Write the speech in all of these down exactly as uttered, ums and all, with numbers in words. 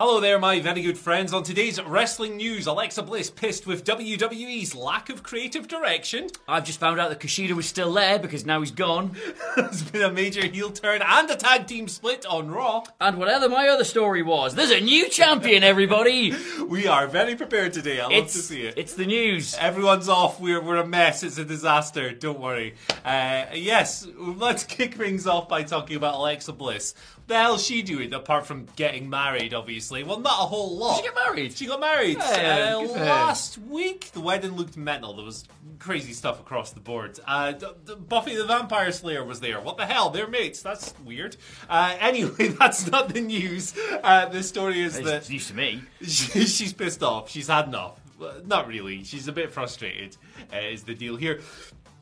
Hello there, my very good friends. On today's wrestling news, Alexa Bliss pissed with W W E's lack of creative direction. I've just found out that Kushida was still there because now he's gone. There's been a major heel turn and a tag team split on Raw. And whatever my other story was, there's a new champion, everybody. We are very prepared today. I love it's, to see it. It's the news. Everyone's off. We're we're a mess. It's a disaster. Don't worry. Uh, yes, let's kick things off by talking about Alexa Bliss. The hell's she doing apart from getting married, obviously? Well, not a whole lot. Did she get married? She got married yeah, uh, last week. The wedding looked mental. There was crazy stuff across the board. Uh, D- D- Buffy the Vampire Slayer was there. What the hell? They're mates. That's weird. Uh, anyway, that's not the news. Uh, the story is that's that news to me. She, she's pissed off. She's had enough. Not really. She's a bit frustrated. Uh, is the deal here?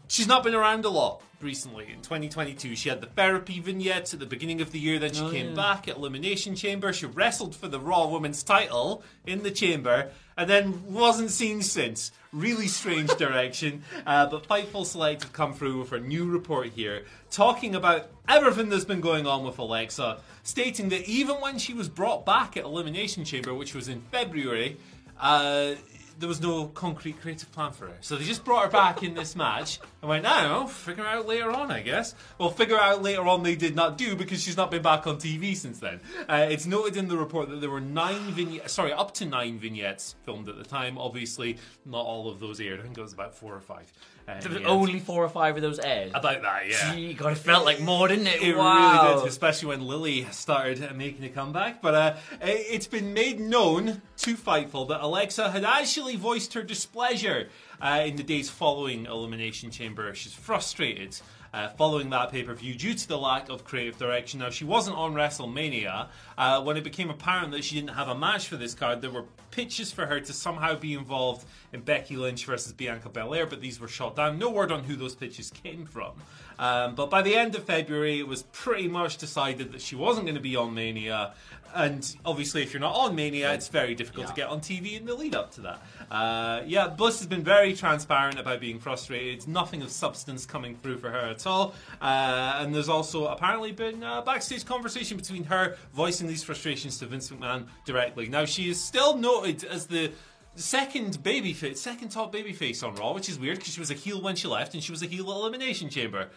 She's not been around a lot recently. In twenty twenty-two, she had the therapy vignettes at the beginning of the year. Then she oh, came yeah. back at Elimination Chamber. She wrestled for the Raw Women's title in the Chamber and then wasn't seen since. Really strange direction. Uh, but Fightful Select have come through with a new report here talking about everything that's been going on with Alexa, stating that even when she was brought back at Elimination Chamber, which was in February, uh... there was no concrete creative plan for her. So they just brought her back in this match and went, I don't know, figure out later on, I guess. Well, figure out later on they did not do because she's not been back on T V since then. Uh, it's noted in the report that there were nine vignettes, sorry, up to nine vignettes filmed at the time. Obviously, not all of those aired. I think it was about four or five. Uh, there was only four or five of those aired? About that, yeah. Gee, God, it felt like more, didn't it? It wow. really did, especially when Lily started making a comeback. But uh, it's been made known to Fightful that Alexa had actually voiced her displeasure uh, in the days following Elimination Chamber. She's frustrated uh, following that pay-per-view due to the lack of creative direction. Now, she wasn't on WrestleMania. Uh, when it became apparent that she didn't have a match for this card, there were pitches for her to somehow be involved in Becky Lynch versus Bianca Belair, but these were shot down. No word on who those pitches came from. Um, but by the end of February, it was pretty much decided that she wasn't going to be on Mania. And obviously, if you're not on Mania, it's very difficult yeah. to get on T V in the lead up to that. Uh, yeah, Bliss has been very transparent about being frustrated. Nothing of substance coming through for her at all. Uh, and there's also apparently been a backstage conversation between her voicing these frustrations to Vince McMahon directly. Now, she is still noted as the second babyface, second top babyface on Raw, which is weird because she was a heel when she left and she was a heel at Elimination Chamber.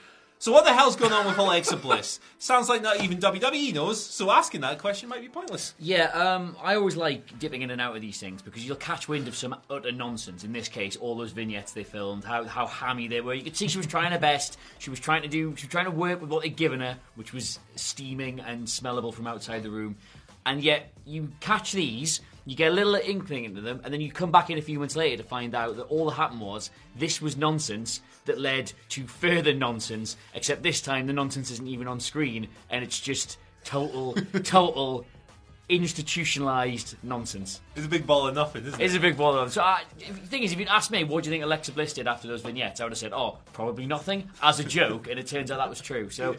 So what the hell's going on with Alexa Bliss? Sounds like not even W W E knows, so asking that question might be pointless. Yeah, um, I always like dipping in and out of these things because you'll catch wind of some utter nonsense. In this case, all those vignettes they filmed, how how hammy they were. You could see she was trying her best. She was trying to do, she was trying to work with what they'd given her, which was steaming and smellable from outside the room. And yet, you catch these, you get a little inkling into them, and then you come back in a few months later to find out that all that happened was this was nonsense that led to further nonsense, except this time the nonsense isn't even on screen, and it's just total, total institutionalised nonsense. It's a big ball of nothing, isn't it? It's a big ball of nothing. So I, the thing is, if you'd asked me, what do you think Alexa Bliss did after those vignettes? I would have said, oh, probably nothing, as a joke, and it turns out that was true. So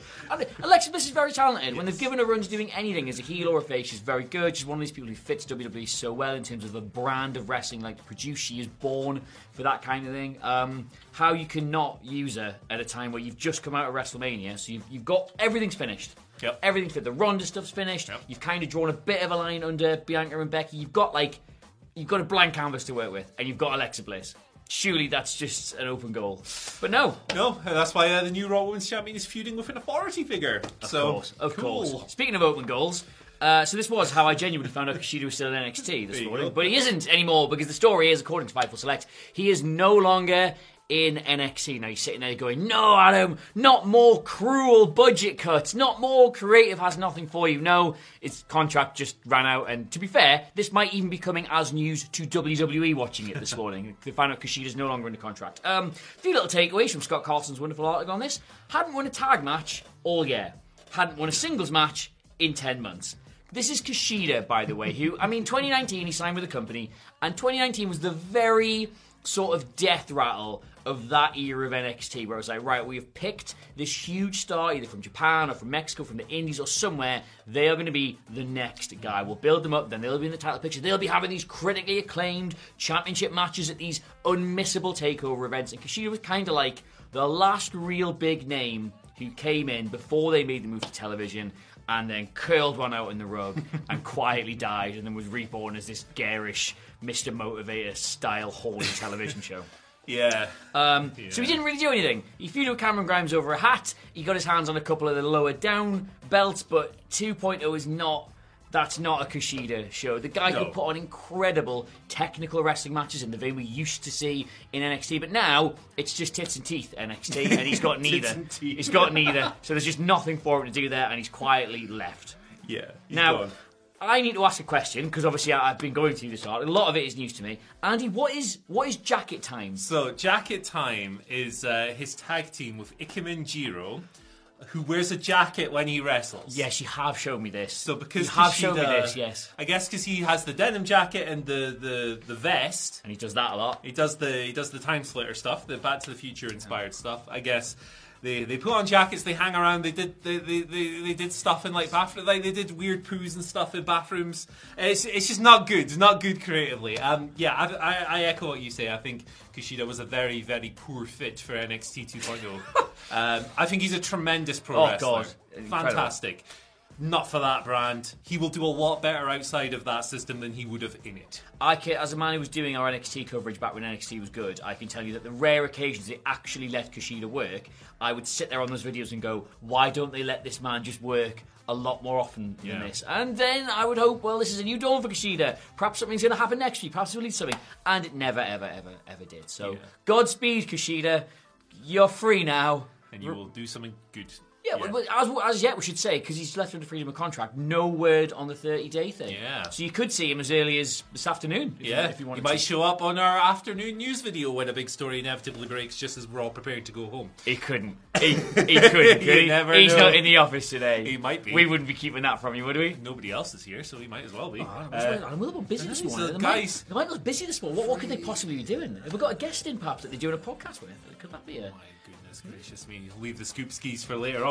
Alexa Bliss is very talented. Yes. When they've given her runs doing anything as a heel or a face, she's very good. She's one of these people who fits W W E so well in terms of the brand of wrestling, like the produce. She is born for that kind of thing. Um, how you cannot use her at a time where you've just come out of WrestleMania, so you've, you've got everything's finished. Yep. Everything's fit. The Ronda stuff's finished. Yep. You've kind of drawn a bit of a line under Bianca and Becky. You've got like, you've got a blank canvas to work with, and you've got Alexa Bliss. Surely that's just an open goal. But no. No, and that's why uh, the new Raw Women's Champion is feuding with an authority figure. Of so, course, of cool. course. Speaking of open goals, uh, so this was how I genuinely found out Kushida was still in N X T this morning. Go. But he isn't anymore, because the story is, according to Fightful Select, he is no longer in N X T. Now you're sitting there going, no, Adam, not more cruel budget cuts, not more creative has nothing for you. No, its contract just ran out. And to be fair, this might even be coming as news to W W E watching it this morning. They found out Kushida's no longer in the contract. Um, a few little takeaways from Scott Carlson's wonderful article on this. Hadn't won a tag match all year. Hadn't won a singles match in ten months. This is Kushida, by the way, who, I mean, twenty nineteen he signed with a company, and twenty nineteen was the very sort of death rattle of that era of N X T, where it was like, right, we have picked this huge star, either from Japan or from Mexico, from the Indies or somewhere. They are going to be the next guy. We'll build them up, then they'll be in the title picture. They'll be having these critically acclaimed championship matches at these unmissable takeover events, and Kushida was kind of like the last real big name who came in before they made the move to television, and then curled one out in the rug and quietly died, and then was reborn as this garish Mister Motivator-style hauling television show. Yeah. Um, yeah. So he didn't really do anything. He feuded Cameron Grimes over a hat. He got his hands on a couple of the lower down belts, but two point oh is not... That's not a Kushida show. The guy no. could put on incredible technical wrestling matches in the vein we used to see in N X T, but now it's just tits and teeth N X T, and he's got neither. He's got neither. So there's just nothing for him to do there, and he's quietly left. Yeah. Now, gone. I need to ask a question, because obviously I, I've been going through this art. A lot of it is news to me. Andy, what is what is Jacket Time? So Jacket Time is uh, his tag team with Ikemen Jiro, who wears a jacket when he wrestles. Yes, you have shown me this. So because you have Kushida, shown me this, yes. I guess because he has the denim jacket and the, the, the vest, and he does that a lot. He does the he does the time splitter stuff, the Back to the Future inspired yeah. stuff. I guess they they put on jackets, they hang around, they did they they, they, they did stuff in like bathroom, like they did weird poos and stuff in bathrooms. It's it's just not good. It's not good creatively. Um, yeah, I, I I echo what you say. I think Kushida was a very very poor fit for N X T two point oh. Um, I think he's a tremendous pro wrestler. Oh, God. Fantastic. Incredible. Not for that brand. He will do a lot better outside of that system than he would have in it. I can, as a man who was doing our N X T coverage back when N X T was good, I can tell you that the rare occasions they actually let Kushida work, I would sit there on those videos and go, why don't they let this man just work a lot more often than yeah. this? And then I would hope, well, this is a new dawn for Kushida. Perhaps something's going to happen next week. Perhaps it'll lead to something. And it never, ever, ever, ever did. So, yeah. Godspeed, Kushida. You're free now. And you will do something good. Yeah, yeah. Well, as, as yet, we should say, because he's left under freedom of contract, no word on the thirty-day thing. Yeah. So you could see him as early as this afternoon. If yeah, you, if you wanted he might to. Show up on our afternoon news video when a big story inevitably breaks, just as we're all prepared to go home. He couldn't. He, he couldn't. Could he? Never he's know. Not in the office today. He might be. We wouldn't be keeping that from you, would we? Nobody else is here, so he might as well be. Oh, I'm, uh, I'm a little bit busy this morning. The guys, they might not be busy this morning. What, what could they possibly be doing? Have we got a guest in, perhaps, that they're doing a podcast with? Could that be a... Oh my goodness gracious me. You'll leave the scoop skis for later on.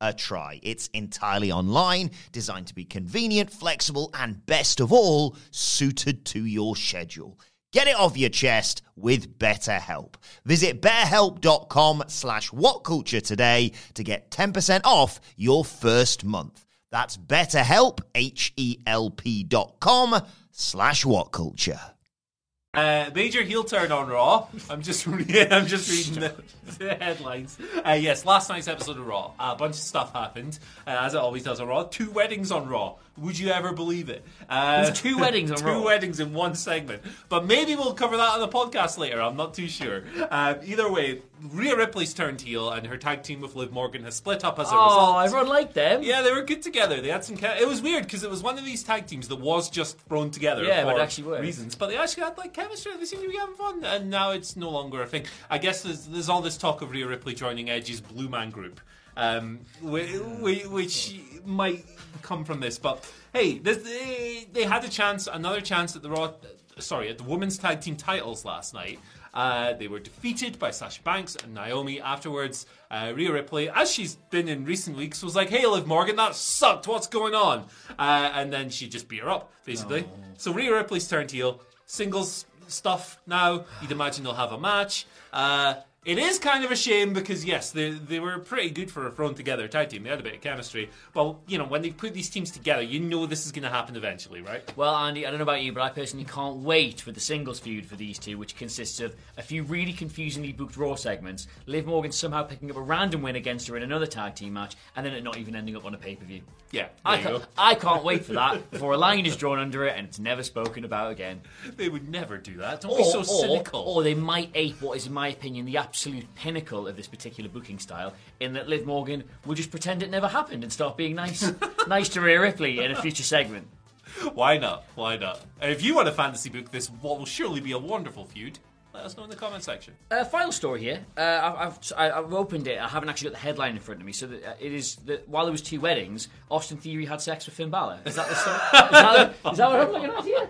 a try? It's entirely online, designed to be convenient, flexible, and best of all, suited to your schedule. Get it off your chest with BetterHelp. Visit betterhelp.com slash whatculture today to get ten percent off your first month. That's betterhelp, H E L P dot com slash whatculture. Uh, major heel turn on Raw. I'm just re- I'm just reading the, the headlines. Uh, yes, last night's episode of Raw. Uh, a bunch of stuff happened, uh, as it always does on Raw. Two weddings on Raw. Would you ever believe it? Uh, There's two weddings on two Raw. Two weddings in one segment. But maybe we'll cover that on the podcast later. I'm not too sure. Uh, either way, Rhea Ripley's turned heel and her tag team with Liv Morgan has split up as a oh, result. Oh, everyone liked them. Yeah, they were good together. They had some. Ca- it was weird because it was one of these tag teams that was just thrown together yeah, for actually reasons. But they actually had like chemistry. They seem to be having fun. And now it's no longer a thing. I guess there's, there's all this talk of Rhea Ripley joining Edge's Blue Man group. Um, which, which might come from this, but hey, this, they, they had a chance, another chance at the Raw, sorry, at the women's tag team titles last night. Uh, they were defeated by Sasha Banks and Naomi afterwards. Uh, Rhea Ripley, as she's been in recent weeks, was like, hey, Liv Morgan, that sucked, what's going on? Uh, and then she just beat her up, basically. No. So Rhea Ripley's turned heel, singles stuff now, you'd imagine they'll have a match. Uh, It is kind of a shame because, yes, they they were pretty good for a thrown-together tag team. They had a bit of chemistry. Well, you know, when they put these teams together, you know this is going to happen eventually, right? Well, Andy, I don't know about you, but I personally can't wait for the singles feud for these two, which consists of a few really confusingly booked Raw segments, Liv Morgan somehow picking up a random win against her in another tag team match, and then it not even ending up on a pay-per-view. Yeah, I can't, I can't wait for that before a line is drawn under it and it's never spoken about again. They would never do that. Don't or, be so or, cynical. Or they might ape what is, in my opinion, the absolute... absolute pinnacle of this particular booking style, in that Liv Morgan will just pretend it never happened and start being nice nice to Rhea Ripley in a future segment. Why not? Why not? If you want to fantasy book this, what will surely be a wonderful feud, let us know in the comment section. Uh, final story here. Uh, I've, I've, I've opened it. I haven't actually got the headline in front of me. So that it is that while there was two weddings, Austin Theory had sex with Finn Balor. Is that the story? is, that, is that what I'm looking at here?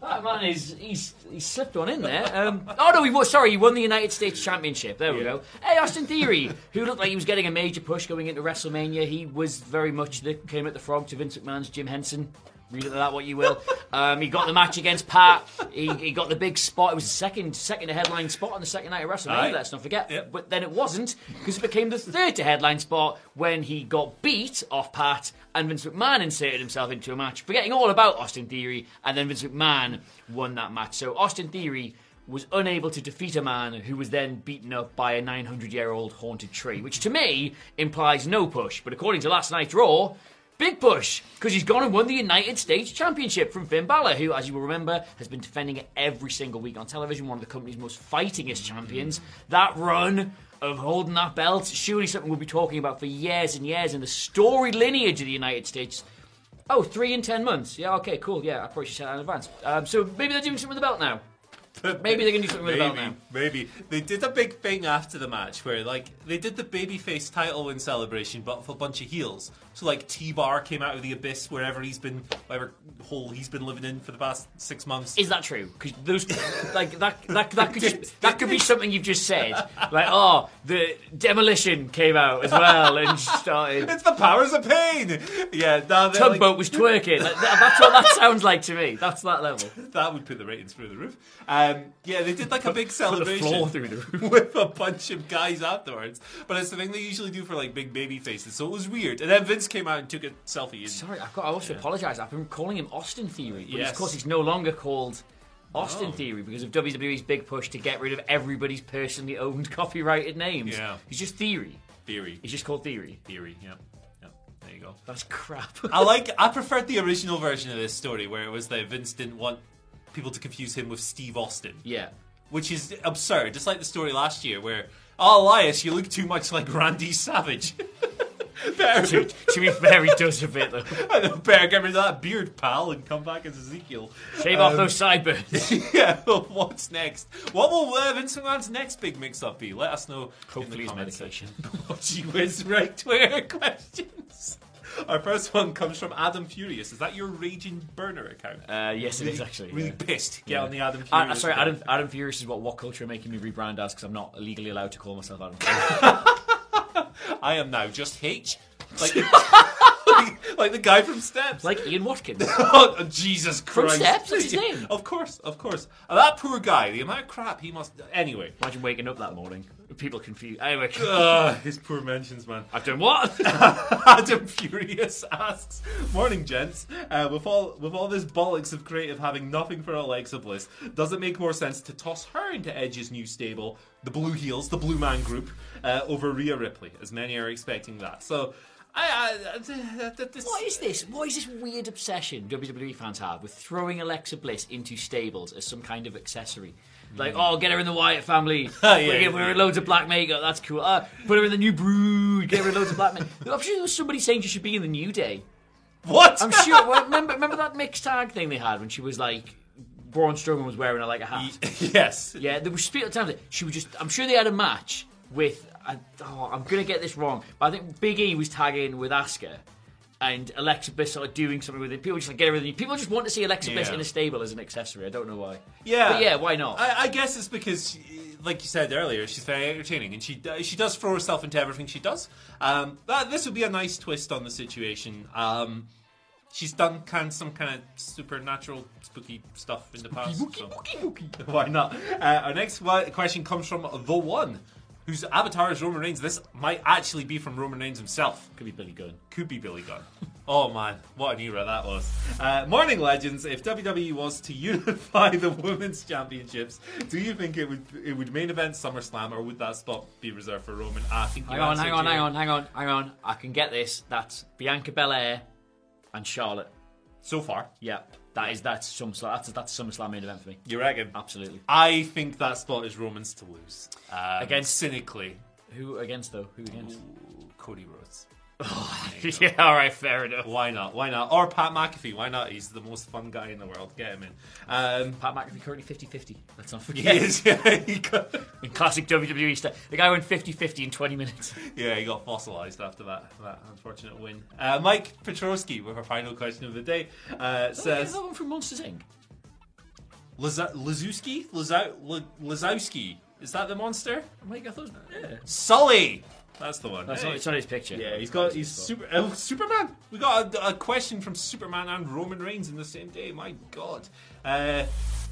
That man is he's he slipped on in there. Um, oh no, he was sorry. He won the United States Championship. There we yeah. go. Hey, Austin Theory, who looked like he was getting a major push going into WrestleMania. He was very much the came at the frog to Vince McMahon's Jim Henson. Read it that what you will. Um, he got the match against Pat. He, he got the big spot. It was the second second headline spot on the second night of WrestleMania. Right. Let's not forget. Yep. But then it wasn't because it became the third headline spot when he got beat off Pat and Vince McMahon inserted himself into a match, forgetting all about Austin Theory. And then Vince McMahon won that match. So Austin Theory was unable to defeat a man who was then beaten up by a nine hundred year old haunted tree, which to me implies no push. But according to last night's Raw, big push, because he's gone and won the United States Championship from Finn Balor, who, as you will remember, has been defending it every single week on television, one of the company's most fightingest champions. That run of holding that belt, surely something we'll be talking about for years and years in the storied lineage of the United States. Oh, three in ten months. Yeah, okay, cool. Yeah, I probably should say that in advance. Um, so maybe they're doing something with the belt now. Maybe they're going to do something maybe, with the belt now. Maybe. They did a big thing after the match where, like, they did the babyface title win celebration, but for a bunch of heels. So, like, T-Bar came out of the abyss wherever he's been, whatever hole he's been living in for the past six months. Is that true? Because those, like, that that that could just, that could be something you've just said. Like, oh, the Demolition came out as well and started. It's the powers of pain. Yeah, no, Tugboat like... was twerking. Like, that's what that sounds like to me. That's that level. That would put the ratings through the roof. Um, Um, yeah, they did like a big celebration floor through the roof with a bunch of guys afterwards. But it's the thing they usually do for like big baby faces. So it was weird. And then Vince came out and took a selfie. And, Sorry, I've got I also yeah. apologise. I've been calling him Austin Theory, but yes. of course he's no longer called Austin oh. Theory because of W W E's big push to get rid of everybody's personally owned copyrighted names. Yeah, he's just Theory. Theory. He's just called Theory. Theory. Yeah. There you go. That's crap. I like. I preferred the original version of this story where it was that Vince didn't want people to confuse him with Steve Austin. Yeah. Which is absurd. It's like the story last year where, oh, Elias, you look too much like Randy Savage. To, to be fair, he does a bit, though. Better get rid of that beard, pal, and come back as Ezekiel. Shave um, off those sideburns. Yeah, well, what's next? What will uh, Vince McMahon's next big mix-up be? Let us know. Hopefully his medication. Oh, gee whiz, right, Twitter questions. Our first one comes from Adam Furious. Is that your Raging Burner account? Uh, yes, really, it is, actually. Really yeah. pissed. Get yeah. on the Adam Furious. Uh, sorry, Adam, Adam Furious is what What Culture are making me rebrand as, because I'm not legally allowed to call myself Adam Furious. I am now just H. Like, like, like the guy from Steps. Like Ian Watkins. Oh, Jesus Christ. From Steps, that's his name. Of course, of course. And that poor guy, the amount of crap he must... Anyway. Imagine waking up that morning. People confused. Anyway. Uh, his poor mentions, man. I've done what? Adam Furious asks, morning, gents. Uh, with, all, with all this bollocks of creative having nothing for Alexa Bliss, does it make more sense to toss her into Edge's new stable, the Blue Heels, the Blue Man Group, uh, over Rhea Ripley, as many are expecting that? So... I, I, I, this, what is this? What is this weird obsession W W E fans have with throwing Alexa Bliss into stables as some kind of accessory? Like, mm. oh, get her in the Wyatt family. yeah, we're, yeah, we're yeah. in loads of black makeup. That's cool. Uh, put her in the New Brood. Get her in loads of black makeup. I'm sure there was somebody saying she should be in the New Day. What? I'm sure. Well, remember, remember that mixed tag thing they had when she was like... Braun Strowman was wearing her like a hat. Y- yes. Yeah, there was a time that she was just... I'm sure they had a match with... I, oh, I'm going to get this wrong, but I think Big E was tagging with Asuka and Alexa Bliss started doing something with it. People just like get everything. People just want to see Alexa Bliss yeah. in a stable as an accessory. I don't know why. Yeah. But yeah, why not? I, I guess it's because, she, like you said earlier, she's very entertaining and she she does throw herself into everything she does. Um, that, this would be a nice twist on the situation. Um, she's done kind of some kind of supernatural spooky stuff in the past. Spooky, so. spooky, spooky. Why not? Uh, our next question comes from The One, whose avatar is Roman Reigns. This might actually be from Roman Reigns himself. Could be Billy Gunn. Could be Billy Gunn. Oh, man. What an era that was. Uh, Morning, legends. If W W E was to unify the women's championships, do you think it would it would main event SummerSlam, or would that spot be reserved for Roman? I think hang on, hang on, hang on, hang on, hang on. I can get this. That's Bianca Belair and Charlotte. So far. Yeah. That is, that's some, that's, that's SummerSlam main event for me. You reckon? Absolutely. I think that spot is Roman's to lose. Um, against? Cynically. Who against, though? Who against? Ooh, Cody Rhodes. Oh, yeah, all right, fair enough. Why not? Why not? Or Pat McAfee. Why not? He's the most fun guy in the world. Get him in. Um, Pat McAfee currently fifty-fifty. Let's not forget. He is, yeah. He got... In classic W W E style. The guy went fifty-fifty in twenty minutes. Yeah, he got fossilised after that, that unfortunate win. Uh, Mike Petrosky, with our final question of the day, uh, says... Is that one from Monsters, Incorporated? Laza- Lazowski? Laza- L- Lazowski. Is that the monster? Mike, I thought... Yeah. Sully! That's the one. That's hey. on, it's on his picture. Yeah, he's got he's super oh, Superman. We got a, a question from Superman and Roman Reigns in the same day. My God. Uh,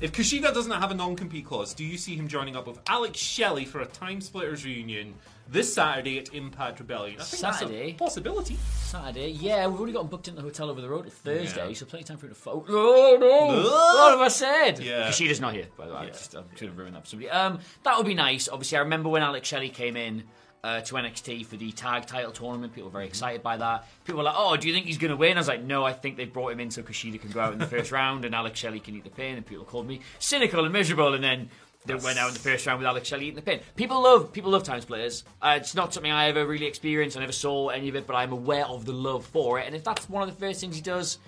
if Kushida doesn't have a non-compete clause, do you see him joining up with Alex Shelley for a Time Splitters reunion this Saturday at Impact Rebellion? I think Saturday, that's a possibility. Saturday, yeah. We've already got him booked in the hotel over the road. It's Thursday, yeah. So plenty of time for him to phone. Oh no! no! What have I said? Yeah. Kushida's not here, by the way. Yeah. I just, I'm going to ruin that for somebody. Um, that would be nice. Obviously, I remember when Alex Shelley came in. Uh, to N X T for the tag title tournament. People were very excited by that. People were like, oh, do you think he's going to win? I was like, no, I think they've brought him in so Kushida can go out in the first round and Alex Shelley can eat the pin. And people called me cynical and miserable. And then they That's... went out in the first round with Alex Shelley eating the pin. People love people love Time Splitters. Uh, it's not something I ever really experienced. I never saw any of it, but I'm aware of the love for it. And if that's one of the first things he does...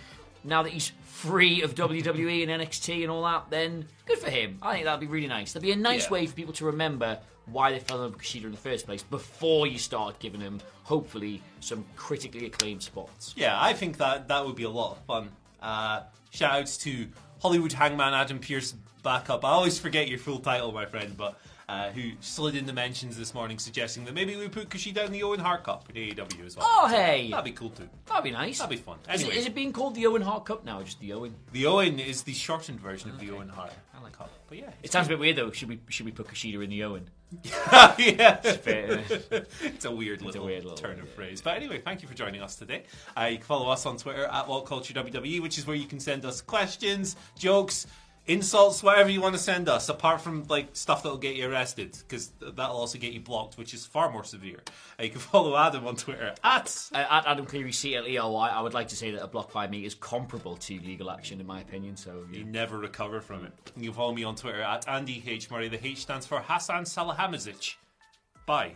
Now that he's free of W W E and N X T and all that, then good for him. I think that'd be really nice. That'd be a nice yeah. way for people to remember why they fell in love with Kushida in the first place before you start giving him, hopefully, some critically acclaimed spots. Yeah, I think that, that would be a lot of fun. Uh, Shoutouts to Hollywood Hangman Adam Pearce backup. I always forget your full title, my friend, but... Uh, who slid in the mentions this morning suggesting that maybe we put Kushida in the Owen Hart Cup in A E W as well. Oh, hey! So that'd be cool too. That'd be nice. That'd be fun. Anyway. Is it, is it being called the Owen Hart Cup now or just the Owen? The Owen is the shortened version okay. of the Owen Hart I like Cup. But yeah, it sounds cool. A bit weird though. Should we should we put Kushida in the Owen? yeah. It's, fair, it's a weird it's little, a weird little turn of phrase. But anyway, thank you for joining us today. Uh, you can follow us on Twitter at WhatCultureWWE, which is where you can send us questions, jokes, insults, whatever you want to send us, apart from like stuff that'll get you arrested, because that'll also get you blocked, which is far more severe. Uh, you can follow Adam on Twitter at uh, at Adam Cleary C L E R Y. I would like to say that a block by me is comparable to legal action, in my opinion. So yeah. You never recover from it. You can follow me on Twitter at Andy H Murray. The H stands for Hassan Salihamidzic. Bye.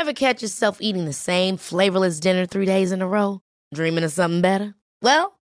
Ever catch yourself eating the same flavorless dinner three days in a row? Dreaming of something better? Well,